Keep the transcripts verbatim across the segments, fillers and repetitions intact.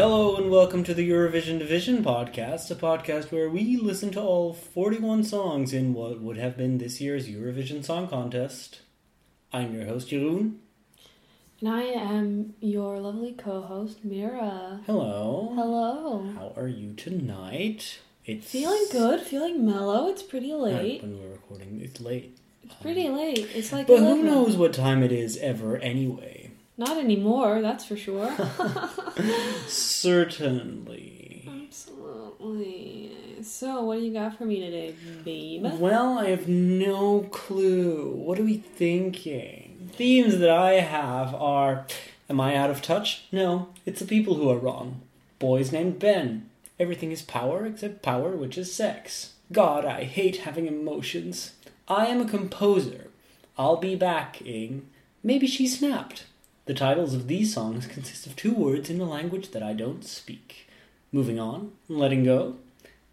Hello and welcome to the Eurovision Division podcast, a podcast where we listen to all forty-one songs in what would have been this year's Eurovision Song Contest. I'm your host, Jeroen. And I am your lovely co-host, Mira. Hello. Hello. How are you tonight? It's feeling good, feeling mellow. It's pretty late. When we're recording, it's late. It's pretty um, late. It's like But eleven. Who knows what time it is ever anyway. Not anymore, that's for sure. Certainly. Absolutely. So, what do you got for me today, babe? Well, I have no clue. What are we thinking? Themes that I have are, am I out of touch? No, it's the people who are wrong. Boys named Ben. Everything is power except power, which is sex. God, I hate having emotions. I am a composer. I'll be back in Maybe She Snapped. The titles of these songs consist of two words in a language that I don't speak. Moving on, Letting Go,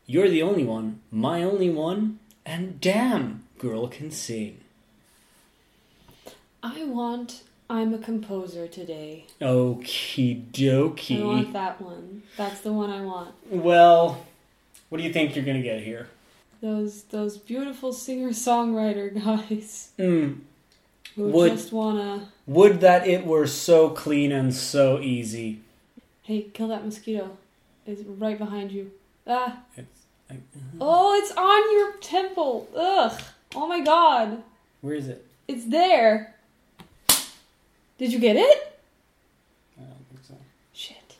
You're the Only One, My Only One, and Damn, Girl Can Sing. I want I'm a Composer today. Okie dokie. I want that one. That's the one I want. Well, what do you think you're going to get here? Those those beautiful singer-songwriter guys. Mm. Who would, just wanna... Would that it were so clean and so easy. Hey, kill that mosquito. It's right behind you. Ah. It's, I, uh, oh, it's on your temple. Ugh. Oh my god. Where is it? It's there. Did you get it? I don't think so. Shit.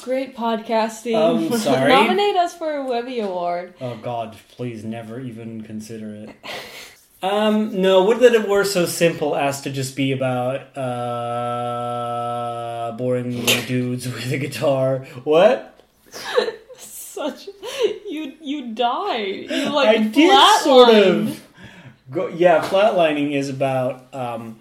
Great podcasting. I'm um, sorry. Nominate us for a Webby Award. Oh god, please never even consider it. um, no, would that it were so simple as to just be about, uh, boring dudes with a guitar. What? Such, you, you died. You, like, I did flatlined. sort of. Go, yeah, flatlining is about, um,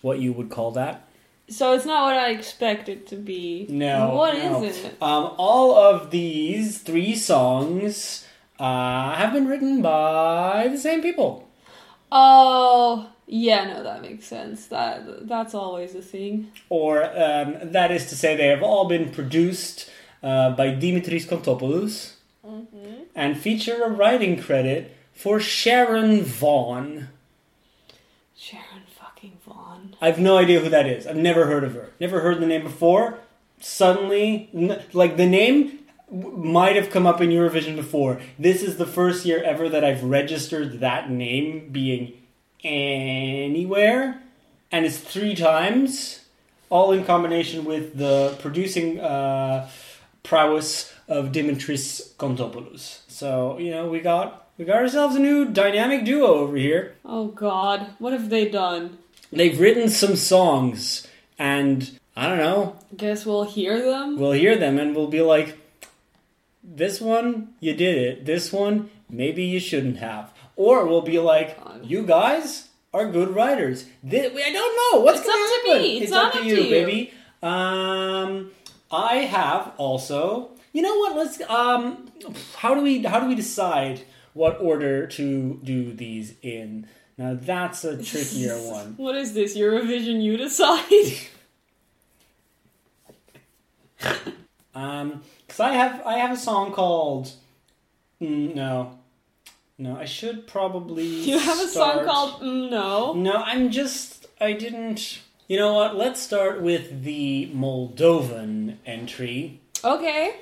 what you would call that. So it's not what I expect it to be. No. What no. is it? Um, all of these three songs uh, have been written by the same people. Oh, yeah, no, that makes sense. That That's always a thing. Or, um, that is to say, they have all been produced uh, by Dimitris Kontopoulos mm-hmm. and feature a writing credit for Sharon Vaughn. Sharon fucking Vaughn. I have no idea who that is. I've never heard of her. Never heard the name before. Suddenly, n- like the name w- might have come up in Eurovision before. This is the first year ever that I've registered that name being anywhere. And it's three times. All in combination with the producing uh, prowess of Dimitris Kontopoulos. So, you know, we got... We got ourselves a new dynamic duo over here. Oh god, what have they done? They've written some songs, and I don't know. Guess we'll hear them? We'll hear them, and we'll be like, this one, you did it. This one, maybe you shouldn't have. Or we'll be like, god. You guys are good writers. This, I don't know, what's going to happen? It's, it's up to me, it's up to you, baby. Um, I have also, you know what, let's, um, how do we, how do we decide... what order to do these in. Now that's a trickier one. What is this, Eurovision You Decide? um, cause I have I have a song called mm, No. No, I should probably You have a start... song called mm, No? No, I'm just, I didn't... You know what, let's start with the Moldovan entry. Okay.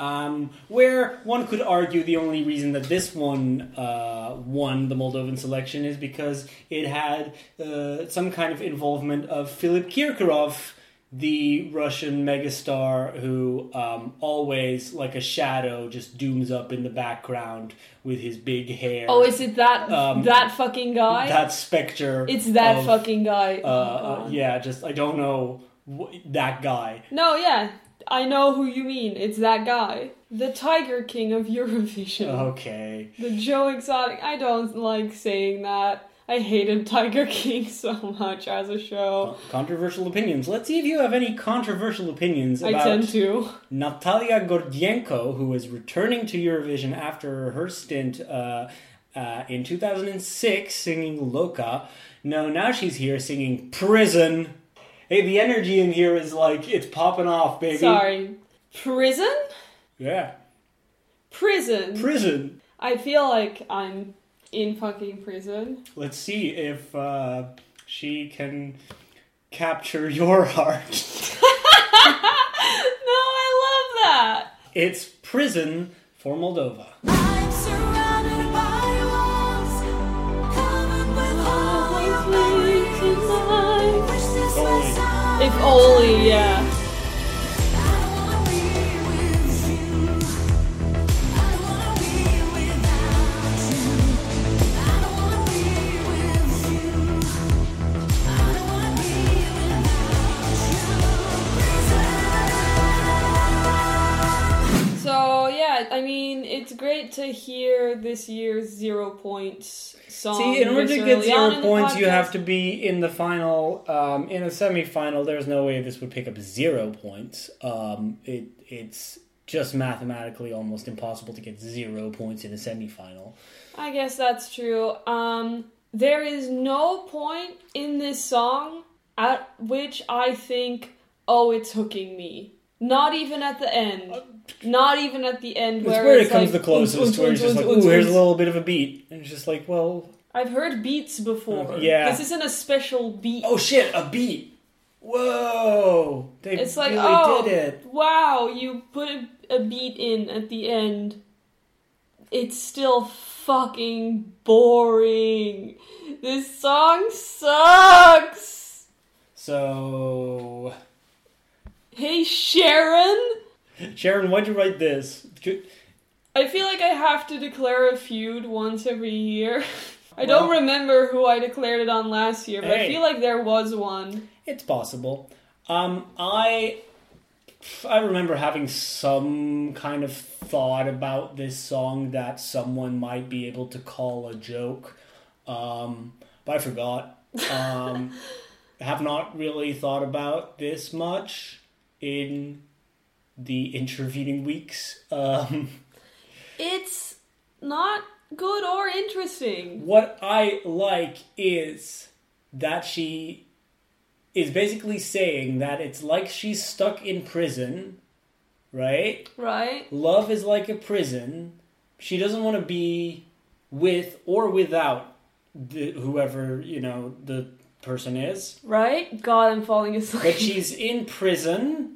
Um, where one could argue the only reason that this one uh, won the Moldovan selection is because it had uh, some kind of involvement of Philip Kirkorov, the Russian megastar who um, always, like a shadow, just dooms up in the background with his big hair. Oh, is it that um, that fucking guy? That specter. It's that of, fucking guy. Uh, oh, uh, yeah, just, I don't know, wh- that guy. No, yeah. I know who you mean. It's that guy. The Tiger King of Eurovision. Okay. The Joe Exotic. I don't like saying that. I hated Tiger King so much as a show. Controversial opinions. Let's see if you have any controversial opinions about... I tend to. Natalia Gordienko, who is returning to Eurovision after her stint uh, uh, in two thousand six singing Loca. No, now she's here singing Prison. Hey, the energy in here is like, it's popping off, baby. Sorry. Prison? Yeah. Prison. Prison. I feel like I'm in fucking prison. Let's see if uh, she can capture your heart. No, I love that. It's Prison for Moldova. I'm surrounded by walls, covered with all my wish this was time. If only, yeah. I mean, it's great to hear this year's zero points song. See, in order to get zero points, you have to be in the final, um, in a semi-final. There's no way this would pick up zero points. Um, it it's just mathematically almost impossible to get zero points in a semi-final. I guess that's true. Um, there is no point in this song at which I think, oh, it's hooking me. Not even at the end. Not even at the end where it's where it's it comes like, the closest, where it's just like, ooh, here's a little bit of a beat. And it's just like, well... I've heard beats before. Uh, yeah. This isn't a special beat. Oh shit, a beat! Whoa! They it's like, really oh, did it. Wow, you put a beat in at the end. It's still fucking boring. This song sucks! So... Hey, Sharon! Sharon, why'd you write this? Could... I feel like I have to declare a feud once every year. I well, don't remember who I declared it on last year, but hey, I feel like there was one. It's possible. Um, I... I remember having some kind of thought about this song that someone might be able to call a joke. Um, but I forgot. Um, I have not really thought about this much in the intervening weeks. Um, it's not good or interesting. What I like is that she is basically saying that it's like she's stuck in prison, right? Right. Love is like a prison. She doesn't want to be with or without the, whoever, you know, the person is. Right? God, I'm falling asleep. But she's in prison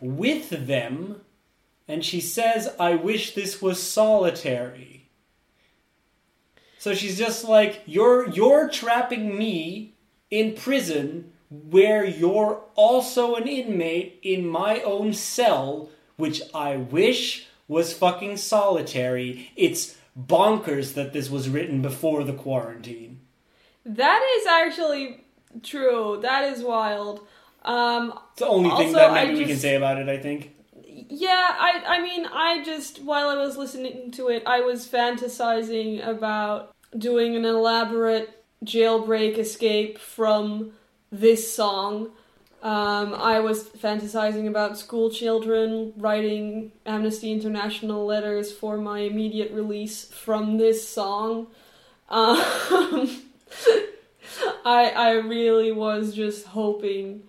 with them, and she says, I wish this was solitary. So she's just like, you're you're trapping me in prison where you're also an inmate in my own cell, which I wish was fucking solitary. It's bonkers that this was written before the quarantine. That is actually true. That is wild. Um, it's the only also, thing that maybe just, we can say about it, I think. Yeah, I I mean, I just, while I was listening to it, I was fantasizing about doing an elaborate jailbreak escape from this song. Um, I was fantasizing about school children writing Amnesty International letters for my immediate release from this song. Um... I I really was just hoping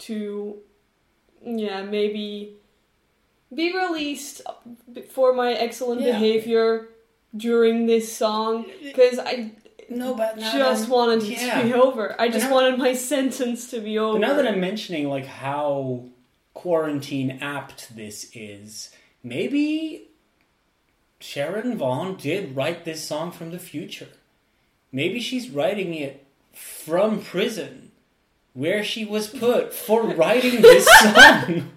to, yeah, maybe be released for my excellent yeah. behavior during this song, because I no, but just I'm, wanted it yeah. to be over. I just now, wanted my sentence to be over. But now that I'm mentioning like how quarantine apt this is, maybe Sharon Vaughn did write this song from the future. Maybe she's writing it from prison, where she was put for writing this song.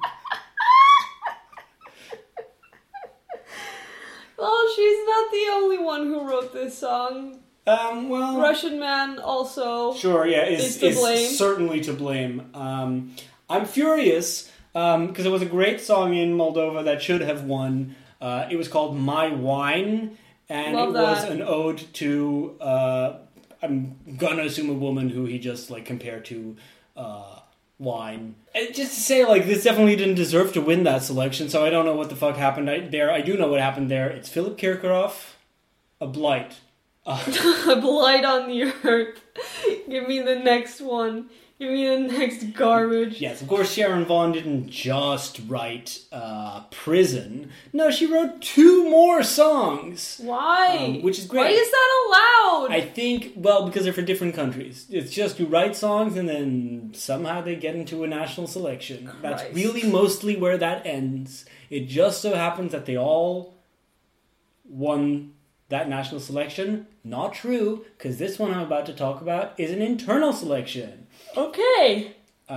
Well, she's not the only one who wrote this song. Um, well... Russian man also sure, yeah, is, is to is blame. certainly to blame. Um, I'm furious, um, because it was a great song in Moldova that should have won. Uh, it was called My Wine. And Love it that. was an ode to, uh, I'm gonna assume a woman who he just, like, compared to uh, wine. And just to say, like, this definitely didn't deserve to win that selection, so I don't know what the fuck happened there. I do know what happened there. It's Philip Kirkorov, A Blight. Uh, a blight on the earth. Give me the next one. You mean the next garbage? Yes, of course Sharon Vaughn didn't just write uh, Prison. No, she wrote two more songs. Why? Um, which is great. Why is that allowed? I think, well, because they're for different countries. It's just you write songs and then somehow they get into a national selection. Christ. That's really mostly where that ends. It just so happens that they all won that national selection. Not true, because this one I'm about to talk about is an internal selection. Okay. Uh,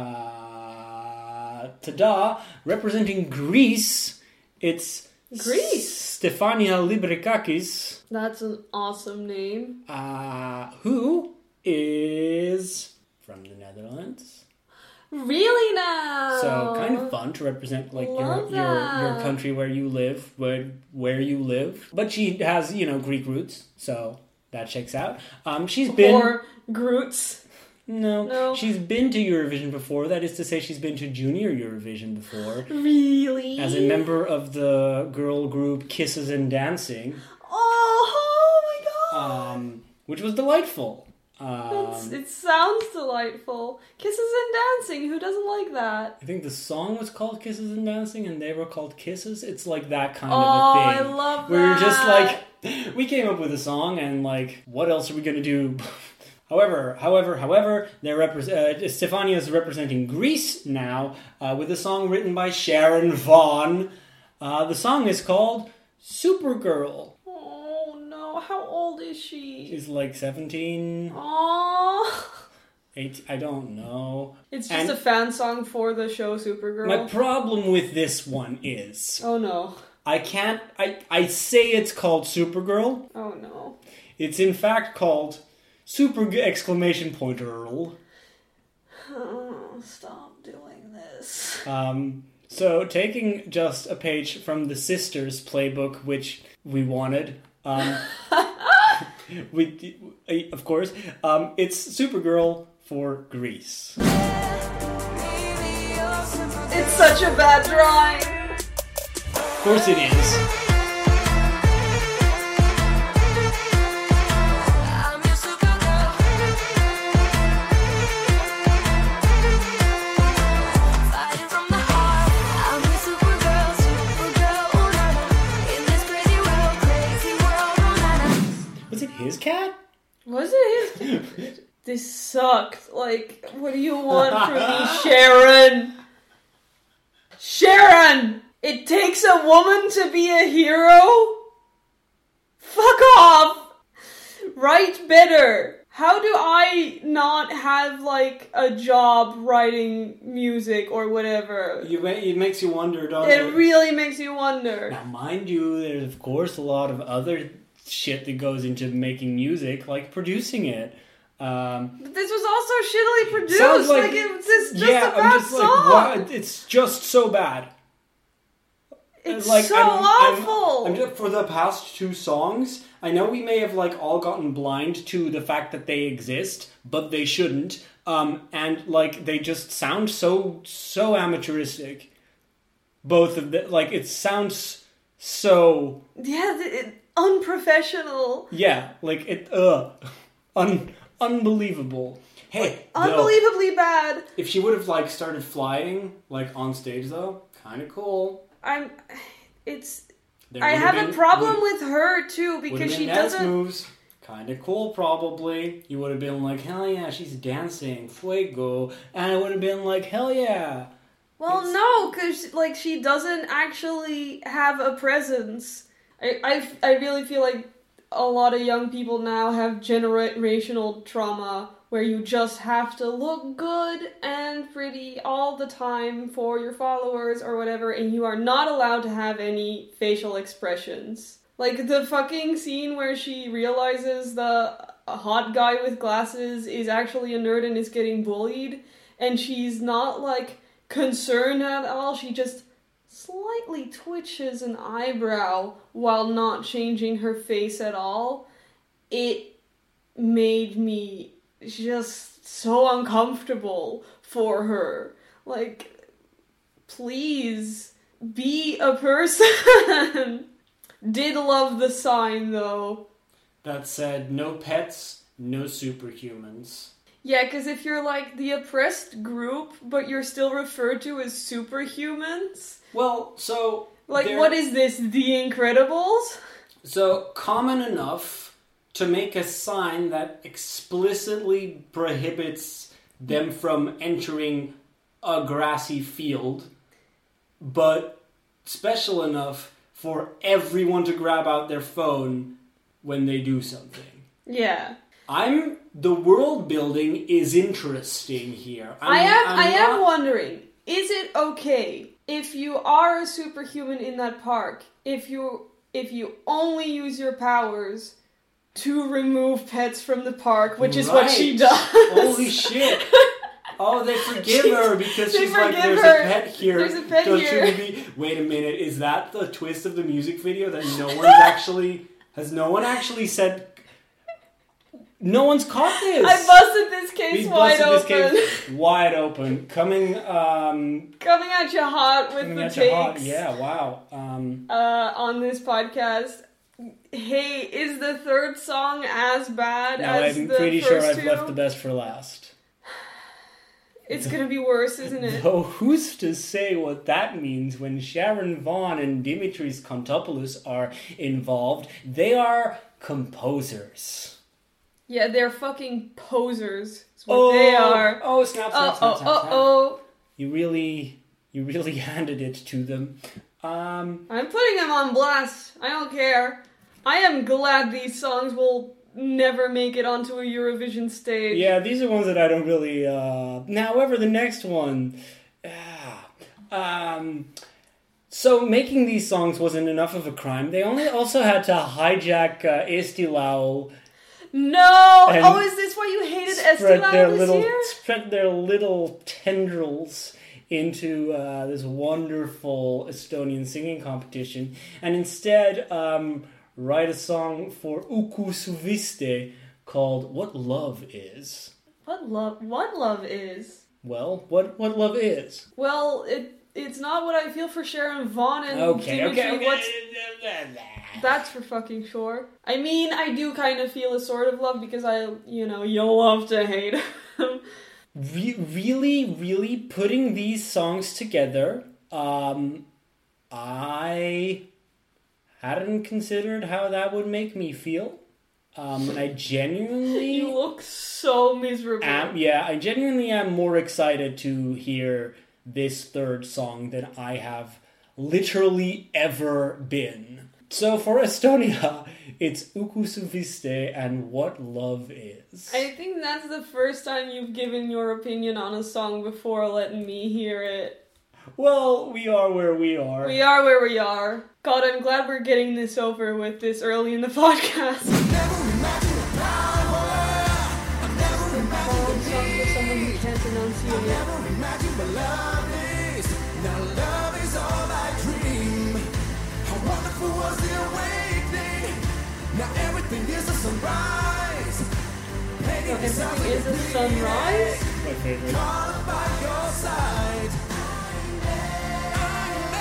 ta-da. Representing Greece, it's... Greece? Stefania Librikakis. That's an awesome name. Uh, who is from the Netherlands. Really now? So, kind of fun to represent, like, your, your your country where you live, where, where you live. But she has, you know, Greek roots, so... That checks out. Um, she's been... Or Groots. No. no. She's been to Eurovision before. That is to say, she's been to Junior Eurovision before. Really? As a member of the girl group Kisses and Dancing. Oh, oh my god! Um, which was delightful. Um, it's, it sounds delightful. Kisses and Dancing. Who doesn't like that? I think the song was called Kisses and Dancing and they were called Kisses. It's like that kind oh, of a thing. Oh, I love where that. Where you're just like... We came up with a song, and like, what else are we going to do? however, however, however, they're repre- uh, Stefania is representing Greece now uh, with a song written by Sharon Vaughn. Uh, the song is called Supergirl. Oh no, how old is she? She's like seventeen. Aww. Eight, I don't know. It's just and a fan song for the show Supergirl. My problem with this one is... Oh no. I can't... I, I say it's called Supergirl. Oh, no. It's in fact called Super exclamation point Earl. Oh, stop doing this. Um, so, taking just a page from the Sisters playbook, which we wanted... Um, we, of course. Um, it's Supergirl for Greece. It's such a bad drawing. Of course it is. Was it his cat? Was it his cat? This sucked. Like, what do you want from me, Sharon? Sharon! It takes a woman to be a hero? Fuck off! Write better! How do I not have, like, a job writing music or whatever? You, it makes you wonder, doesn't it? It really makes you wonder. Now, mind you, there's, of course, a lot of other shit that goes into making music, like producing it. Um, but this was also shittily produced. Sounds like, like it's just yeah, a bad I'm just song. Like, what? It's just so bad. It's like, so I'm, awful! I'm, I'm just, for the past two songs, I know we may have like all gotten blind to the fact that they exist, but they shouldn't. Um, and like they just sound so so amateuristic. Both of them, like it sounds so yeah, it, unprofessional. Yeah, like it uh, un unbelievable. Hey, like, unbelievably though, bad. If she would have like started flying like on stage though, kind of cool. I'm, it's, I have been, a problem with her, too, because she doesn't... moves, kind of cool, probably. You would have been like, hell yeah, she's dancing, fuego, and I would have been like, hell yeah. Well, it's... no, because, like, she doesn't actually have a presence. I, I, I really feel like a lot of young people now have generational trauma, where you just have to look good and pretty all the time for your followers or whatever, and you are not allowed to have any facial expressions. Like, the fucking scene where she realizes the hot guy with glasses is actually a nerd and is getting bullied, and she's not, like, concerned at all, she just slightly twitches an eyebrow while not changing her face at all. It made me... just so uncomfortable for her. Like, please be a person. Did love the sign though. That said, no pets, no superhumans. Yeah, because if you're like the oppressed group, but you're still referred to as superhumans. Well, so... Like, what is this? The Incredibles? So, common enough to make a sign that explicitly prohibits them from entering a grassy field, but special enough for everyone to grab out their phone when they do something. Yeah. I'm... The world building is interesting here. I'm, I am I'm I not... am wondering, is it okay if you are a superhuman in that park, if you if you only use your powers to remove pets from the park, which is right. what she does. Holy shit. Oh, they forgive she's, her because she's like, there's her. a pet here. There's a pet Don't here. You be... Wait a minute, is that the twist of the music video that no one's actually... Has no one actually said... No one's caught this. I busted this case we wide busted open. This case wide open. Coming, um... Coming at you hot with the takes. Hot. Yeah, wow. Um, uh, on this podcast, hey, is the third song as bad as the first two? I'm pretty sure I've left the best for last. It's gonna be worse, isn't it? Though who's to say what that means when Sharon Vaughn and Dimitris Kontopoulos are involved? They are composers. Yeah, they're fucking posers. That's what oh, they are. Oh, snap, snap, oh, snap, oh, snap, oh, snap. Oh. You really, you really handed it to them. Um, I'm putting them on blast. I don't care. I am glad these songs will never make it onto a Eurovision stage. Yeah, these are ones that I don't really... Uh... Now, however, the next one... Uh, um... So making these songs wasn't enough of a crime. They only also had to hijack uh, Estilau... No! Oh, is this why you hated Estilau this little, year? Spread their little tendrils into uh, this wonderful Estonian singing competition, and instead um, write a song for Uku Suviste called "What Love Is." What love? What love is? Well, what what love is? Well, it it's not what I feel for Sharon Vaughn and okay, Dimitri. Okay, okay, what's... That's for fucking sure. I mean, I do kind of feel a sort of love because I, you know, you'll love to hate him. Re- really, really putting these songs together, um, I hadn't considered how that would make me feel. Um, and I genuinely... You look so miserable. Am, yeah, I genuinely am more excited to hear this third song than I have literally ever been. So for Estonia, it's Uku Suviste and What Love Is. I think that's the first time you've given your opinion on a song before letting me hear it. Well, we are where we are. We are where we are. God, I'm glad we're getting this over with this early in the podcast. Never imagine the power. I've never imagined the song for someone who can't pronounce you. I've never imagined what love is. Now love is all I dream. How wonderful was the awakening. Now everything is a sunrise. So everything is a sunrise? My favorite. All by your side.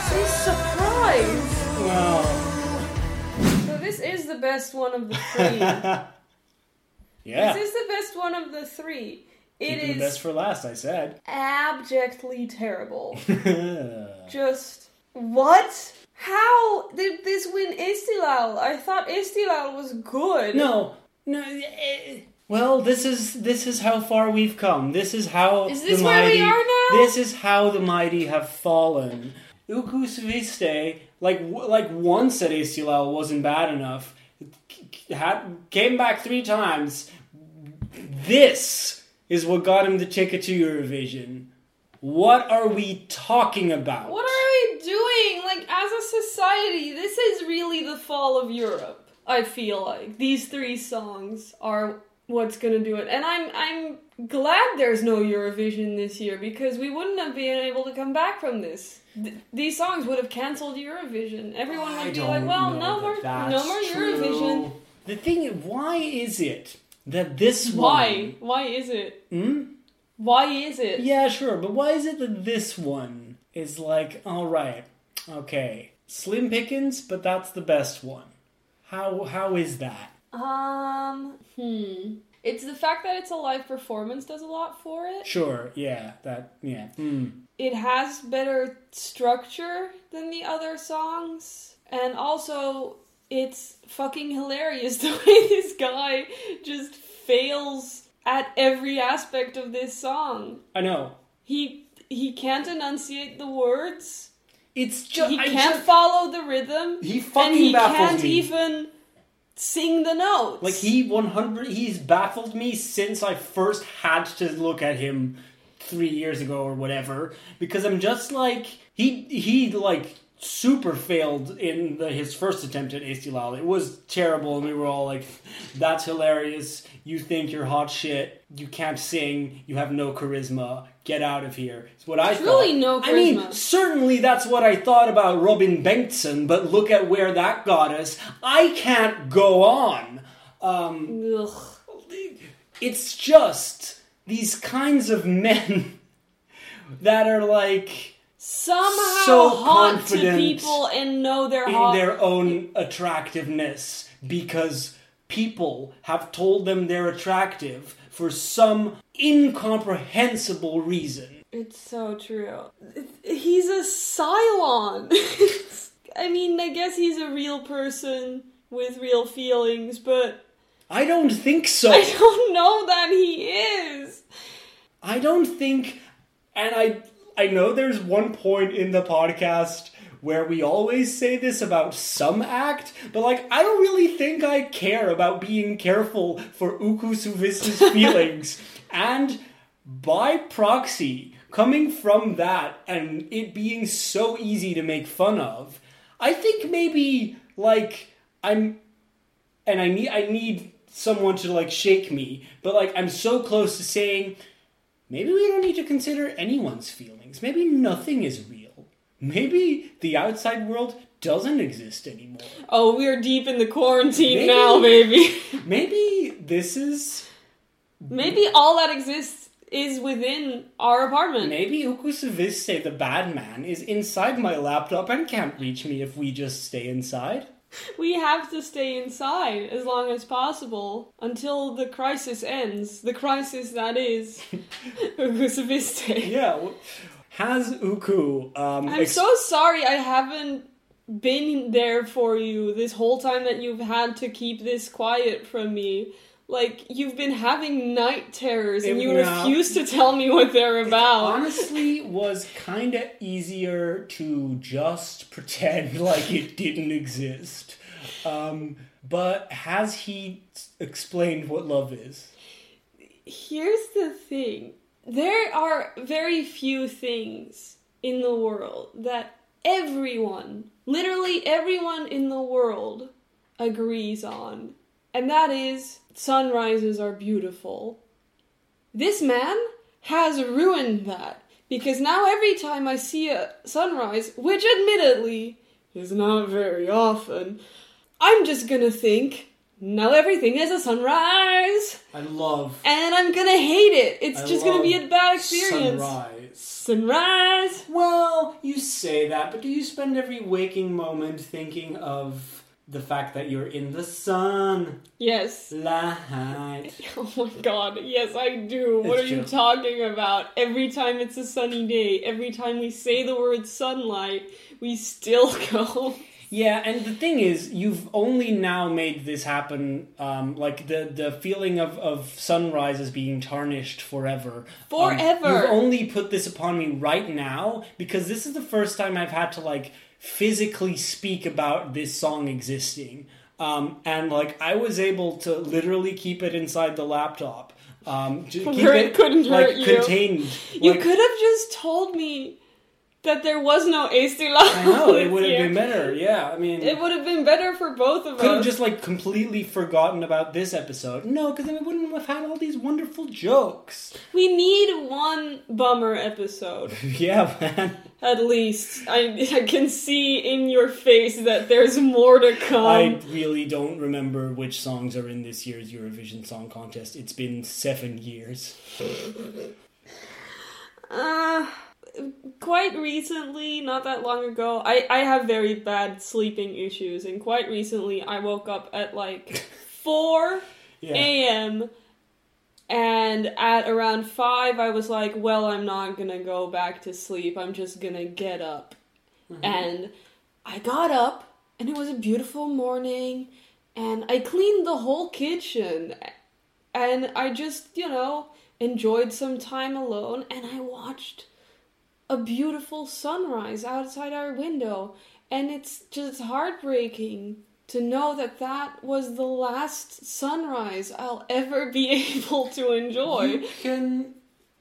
She's surprised. Wow. So this is the best one of the three. Yeah. This is the best one of the three. It Keeping is the best for last, I said. Abjectly terrible. Just, what? How did this win Estilau? I thought Estilau was good. No, no. It, well, this is this is how far we've come. This is how is this the where mighty, we are now? This is how the mighty have fallen. Uku Suviste, like like once at Estilau wasn't bad enough. Had, came back three times. This. Is what got him the ticket to Eurovision. What are we talking about? What are we doing? Like, as a society, this is really the fall of Europe, I feel like. These three songs are what's gonna do it. And I'm I'm glad there's no Eurovision this year, because we wouldn't have been able to come back from this. Th- these songs would have cancelled Eurovision. Everyone would I be like, well, no more, no more Eurovision. The thing, why is it... That this one... Why? Why is it? Hmm? Why is it? Yeah, sure, but why is it that this one is like, alright, okay, slim pickings, but that's the best one. How How is that? Um, hmm. It's the fact that it's a live performance does a lot for it. Sure, yeah, that, yeah. Mm. It has better structure than the other songs, and also it's fucking hilarious the way this guy just fails at every aspect of this song. I know. He he can't enunciate the words. It's just he can't just, follow the rhythm. He fucking and he baffles can't me. Even sing the notes. Like he one hundred he's baffled me since I first had to look at him three years ago or whatever, because I'm just like he he like super failed in the, his first attempt at Estilal. It was terrible and we were all like, that's hilarious. You think you're hot shit. You can't sing. You have no charisma. Get out of here. It's what There's I thought. Really no charisma. I mean, certainly that's what I thought about Robin Bengtson, but look at where that got us. I can't go on. Um, Ugh. It's just these kinds of men that are like somehow so hot to people and know they're hot. In their own attractiveness because people have told them they're attractive for some incomprehensible reason. It's so true. He's a Cylon. I mean, I guess he's a real person with real feelings, but... I don't think so. I don't know that he is. I don't think... And I, I know there's one point in the podcast where we always say this about some act, but like, I don't really think I care about being careful for Uku Suviste's feelings. And by proxy, coming from that and it being so easy to make fun of, I think maybe like I'm, and I need, I need someone to like shake me, but like I'm so close to saying, maybe we don't need to consider anyone's feelings. Maybe nothing is real. Maybe the outside world doesn't exist anymore. Oh, we're deep in the quarantine maybe, now, baby. Maybe this is... Maybe all that exists is within our apartment. Maybe Uku Suviste, the bad man, is inside my laptop and can't reach me if we just stay inside. We have to stay inside as long as possible until the crisis ends. The crisis that is Uku Suviste. Yeah, well, has Uku... Um, I'm ex- so sorry I haven't been there for you this whole time that you've had to keep this quiet from me. Like, you've been having night terrors and it, you no. refuse to tell me what they're about. It honestly was kind of easier to just pretend like it didn't exist. Um, but has he explained what love is? Here's the thing. There are very few things in the world that everyone, literally everyone in the world, agrees on. And that is, sunrises are beautiful. This man has ruined that. Because now every time I see a sunrise, which admittedly is not very often, I'm just gonna think... Now everything is a sunrise. I love. And I'm gonna hate it. It's I just gonna be a bad experience. Sunrise. Sunrise. Well, you say that, but do you spend every waking moment thinking of the fact that you're in the sun? Yes. Light. Oh my god, yes I do. It's what are true. You talking about? Every time it's a sunny day, every time we say the word sunlight, we still go... Yeah, and the thing is, you've only now made this happen, um, like, the, the feeling of, of sunrise is being tarnished forever. Forever! Um, you've only put this upon me right now, because this is the first time I've had to, like, physically speak about this song existing. Um, and, like, I was able to literally keep it inside the laptop. Um, to keep it, it couldn't like, hurt you. Contained. Like, you could have just told me... that there was no Estilal. I know, it would have been better, yeah. I mean, it would have been better for both of us. Could have just, like, completely forgotten about this episode. No, because then we wouldn't have had all these wonderful jokes. We need one bummer episode. Yeah, man. At least. I, I can see in your face that there's more to come. I really don't remember which songs are in this year's Eurovision Song Contest. It's been seven years. uh... Quite recently, not that long ago, I, I have very bad sleeping issues, and quite recently I woke up at like four a.m. Yeah. And at around five, I was like, well, I'm not gonna go back to sleep. I'm just gonna get up. Mm-hmm. And I got up, and it was a beautiful morning, and I cleaned the whole kitchen. And I just, you know, enjoyed some time alone, and I watched a beautiful sunrise outside our window. And it's just heartbreaking to know that that was the last sunrise I'll ever be able to enjoy. You can,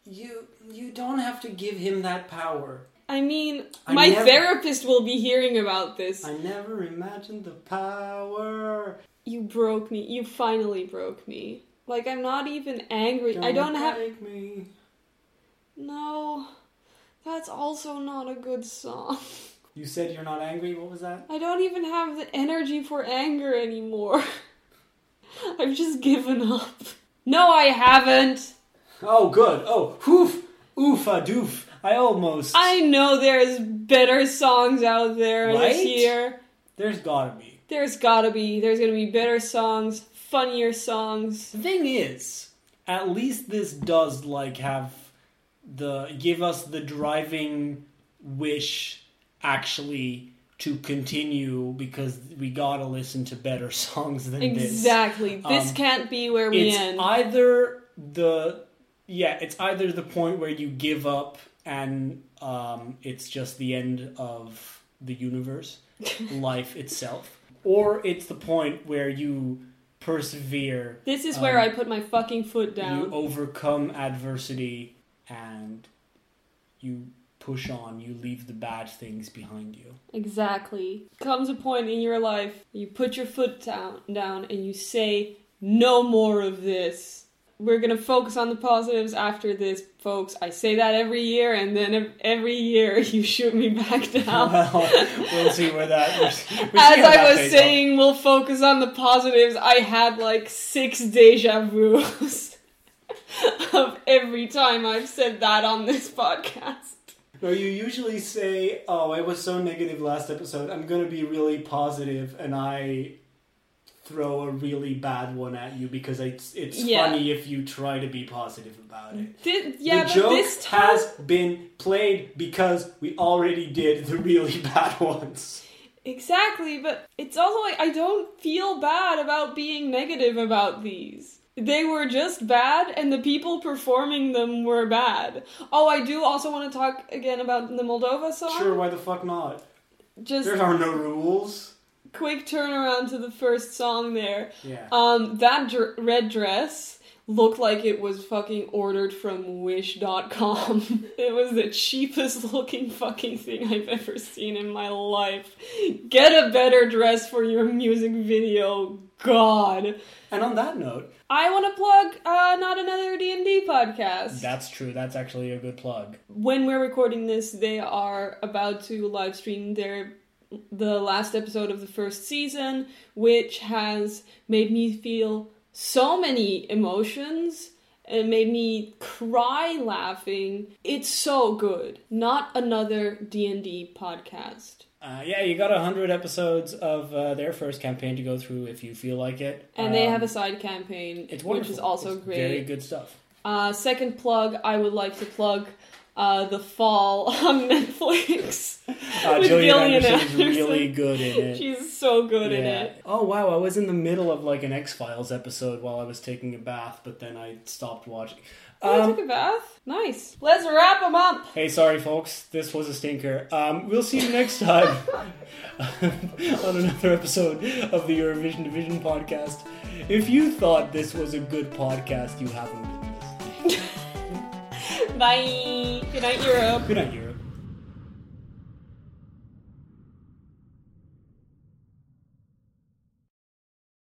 you, you don't have to give him that power. I mean, I my never, therapist will be hearing about this. I never imagined the power. You broke me. You finally broke me. Like, I'm not even angry. Don't I don't have... Don't break me. No, that's also not a good song. You said you're not angry? What was that? I don't even have the energy for anger anymore. I've just given up. No, I haven't! Oh, good. Oh, hoof! Oofa doof. I almost... I know there's better songs out there right? This year. There's gotta be. There's gotta be. There's gonna be better songs, funnier songs. The thing is, at least this does, like, have the... give us the driving wish... actually to continue, because we gotta listen to better songs than exactly. this. Exactly. This um, can't be where we it's end. It's either the... Yeah, it's either the point where you give up and um, it's just the end of the universe, life itself, or it's the point where you persevere. This is um, where I put my fucking foot down. You overcome adversity and you... push on, you leave the bad things behind you. Exactly. Comes a point in your life, you put your foot down, down and you say, no more of this. We're gonna focus on the positives after this, folks. I say that every year, and then every year you shoot me back down. Well, we'll see where that... We'll see, we'll As I that was saying, up. We'll focus on the positives. I had like six déjà vus of every time I've said that on this podcast. No, you usually say, oh, I was so negative last episode, I'm going to be really positive, and I throw a really bad one at you because it's, it's yeah. funny if you try to be positive about it. Did, yeah, the joke this time... has been played because we already did the really bad ones. Exactly, but it's also like, I don't feel bad about being negative about these. They were just bad, and the people performing them were bad. Oh, I do also want to talk again about the Moldova song. Sure, why the fuck not? Just there are no rules. Quick turnaround to the first song there. Yeah. Um, that dr- red dress looked like it was fucking ordered from wish dot com. It was the cheapest looking fucking thing I've ever seen in my life. Get a better dress for your music video, God. And on that note, I want to plug uh, Not Another D and D podcast. That's true. That's actually a good plug. When we're recording this, they are about to live stream their the last episode of the first season, which has made me feel so many emotions. It made me cry laughing. It's so good. Not Another D and D podcast. Uh, yeah, you got one hundred episodes of uh, their first campaign to go through if you feel like it. And um, they have a side campaign, it's which is also it's great. Very good stuff. Uh, second plug, I would like to plug uh, The Fall on Netflix. uh, with Gillian Anderson is really good in it. She's so good yeah. in it. Oh, wow, I was in the middle of like an X-Files episode while I was taking a bath, but then I stopped watching. Oh, um, I took a bath. Nice. Let's wrap them up. Hey, sorry, folks. This was a stinker. Um, we'll see you next time on another episode of the Eurovision Division podcast. If you thought this was a good podcast, you haven't been listening. Bye. Good night, Europe. Good night, Europe.